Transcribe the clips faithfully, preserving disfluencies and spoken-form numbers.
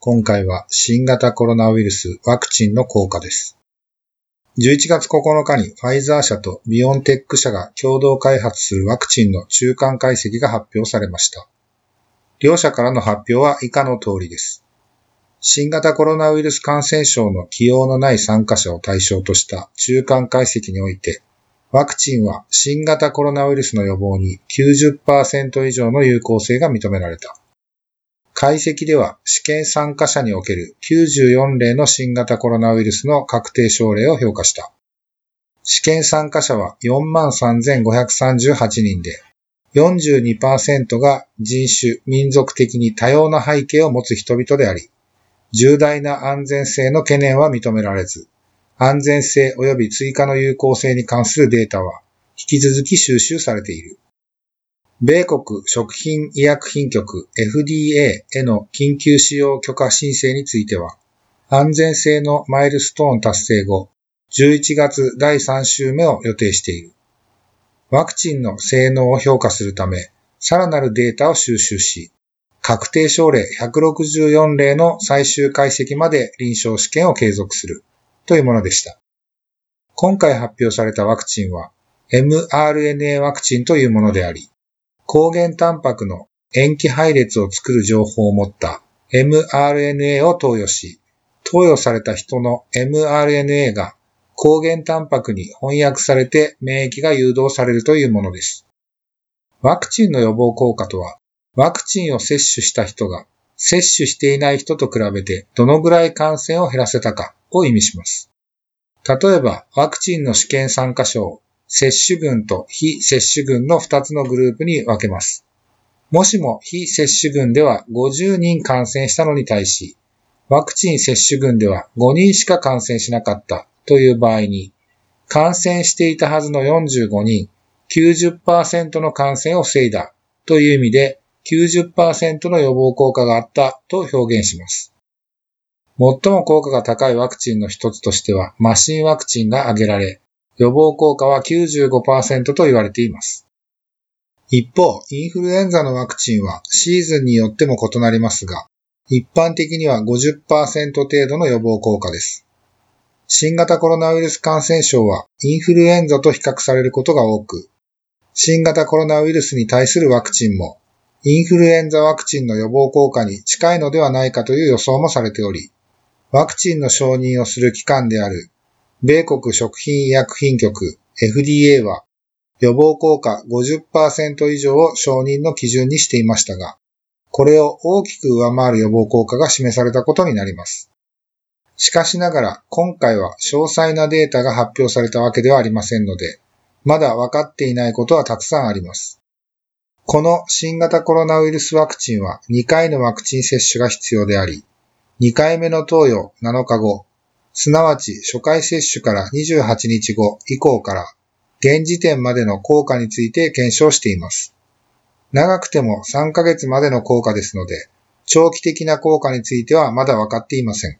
今回は新型コロナウイルスワクチンの効果です。じゅういちがつここのかにファイザー社とビオンテック社が共同開発するワクチンの中間解析が発表されました。両社からの発表は以下の通りです。新型コロナウイルス感染症の既往のない参加者を対象とした中間解析において、ワクチンは新型コロナウイルスの予防に きゅうじゅっパーセント 以上の有効性が認められた。解析では試験参加者におけるきゅうじゅうよんれいの新型コロナウイルスの確定症例を評価した。試験参加者は よんまんさんぜんごひゃくさんじゅうはちにんで、よんじゅうにパーセント が人種・民族的に多様な背景を持つ人々であり、重大な安全性の懸念は認められず、安全性及び追加の有効性に関するデータは引き続き収集されている。米国食品医薬品局 エフディーエー への緊急使用許可申請については、安全性のマイルストーン達成後、じゅういちがつだいさんしゅうめを予定している。ワクチンの性能を評価するため、さらなるデータを収集し、確定症例ひゃくろくじゅうよんれいの最終解析まで臨床試験を継続するというものでした。今回発表されたワクチンは エムアールエヌエー ワクチンというものであり、抗原タンパクの塩基配列を作る情報を持った エムアールエヌエー を投与し、投与された人の エムアールエヌエー が抗原タンパクに翻訳されて免疫が誘導されるというものです。ワクチンの予防効果とは、ワクチンを接種した人が接種していない人と比べてどのぐらい感染を減らせたかを意味します。例えば、ワクチンの試験参加者を接種群と非接種群のふたつのグループに分けます。もしも非接種群ではごじゅうにん感染したのに対し、ワクチン接種群ではごにんしか感染しなかったという場合に、感染していたはずのよんじゅうごにん、きゅうじゅっパーセント の感染を防いだという意味で、きゅうじゅっパーセント の予防効果があったと表現します。最も効果が高いワクチンの一つとしては麻疹ワクチンが挙げられ、予防効果は きゅうじゅうごパーセント と言われています。一方、インフルエンザのワクチンはシーズンによっても異なりますが、一般的には ごじゅっパーセント 程度の予防効果です。新型コロナウイルス感染症はインフルエンザと比較されることが多く、新型コロナウイルスに対するワクチンもインフルエンザワクチンの予防効果に近いのではないかという予想もされており、ワクチンの承認をする機関である米国食品医薬品局 エフディーエー は予防効果 ごじゅっパーセント 以上を承認の基準にしていましたが、これを大きく上回る予防効果が示されたことになります。しかしながら今回は詳細なデータが発表されたわけではありませんので、まだ分かっていないことはたくさんあります。この新型コロナウイルスワクチンはにかいのワクチン接種が必要であり、にかいめの投与なのかご、すなわち初回接種からにじゅうはちにちご以降から現時点までの効果について検証しています。長くてもさんかげつまでの効果ですので、長期的な効果についてはまだ分かっていません。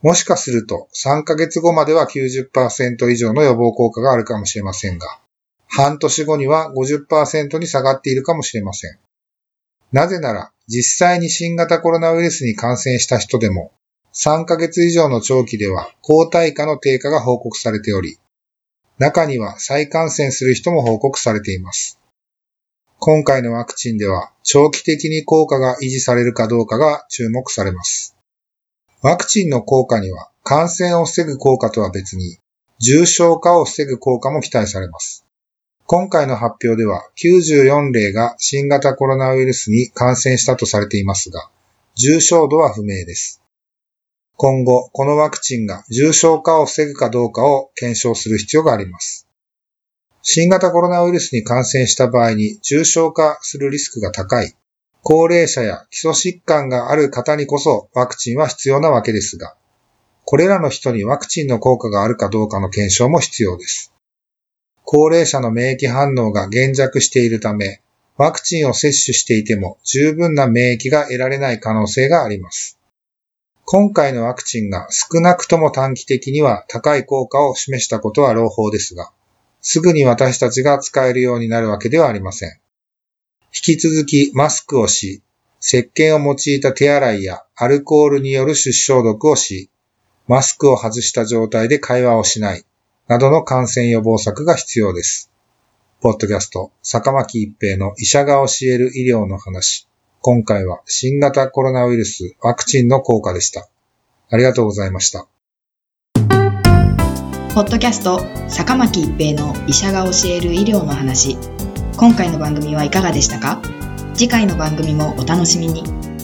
もしかするとさんかげつごまでは きゅうじゅっパーセント 以上の予防効果があるかもしれませんが、半年後には ごじゅっパーセント に下がっているかもしれません。なぜなら実際に新型コロナウイルスに感染した人でも、さんかげつ以上の長期では抗体価の低下が報告されており、中には再感染する人も報告されています。今回のワクチンでは長期的に効果が維持されるかどうかが注目されます。ワクチンの効果には感染を防ぐ効果とは別に重症化を防ぐ効果も期待されます。今回の発表ではきゅうじゅうよんれいが新型コロナウイルスに感染したとされていますが、重症度は不明です。今後、このワクチンが重症化を防ぐかどうかを検証する必要があります。新型コロナウイルスに感染した場合に重症化するリスクが高い、高齢者や基礎疾患がある方にこそワクチンは必要なわけですが、これらの人にワクチンの効果があるかどうかの検証も必要です。高齢者の免疫反応が減弱しているため、ワクチンを接種していても十分な免疫が得られない可能性があります。今回のワクチンが少なくとも短期的には高い効果を示したことは朗報ですが、すぐに私たちが使えるようになるわけではありません。引き続きマスクをし、石鹸を用いた手洗いやアルコールによる手指消毒をし、マスクを外した状態で会話をしない、などの感染予防策が必要です。ポッドキャスト、坂巻一平の医者が教える医療の話。今回は新型コロナウイルスワクチンの効果でした。ありがとうございました。ポッドキャスト、坂巻一平の医者が教える医療の話。今回の番組はいかがでしたか？次回の番組もお楽しみに。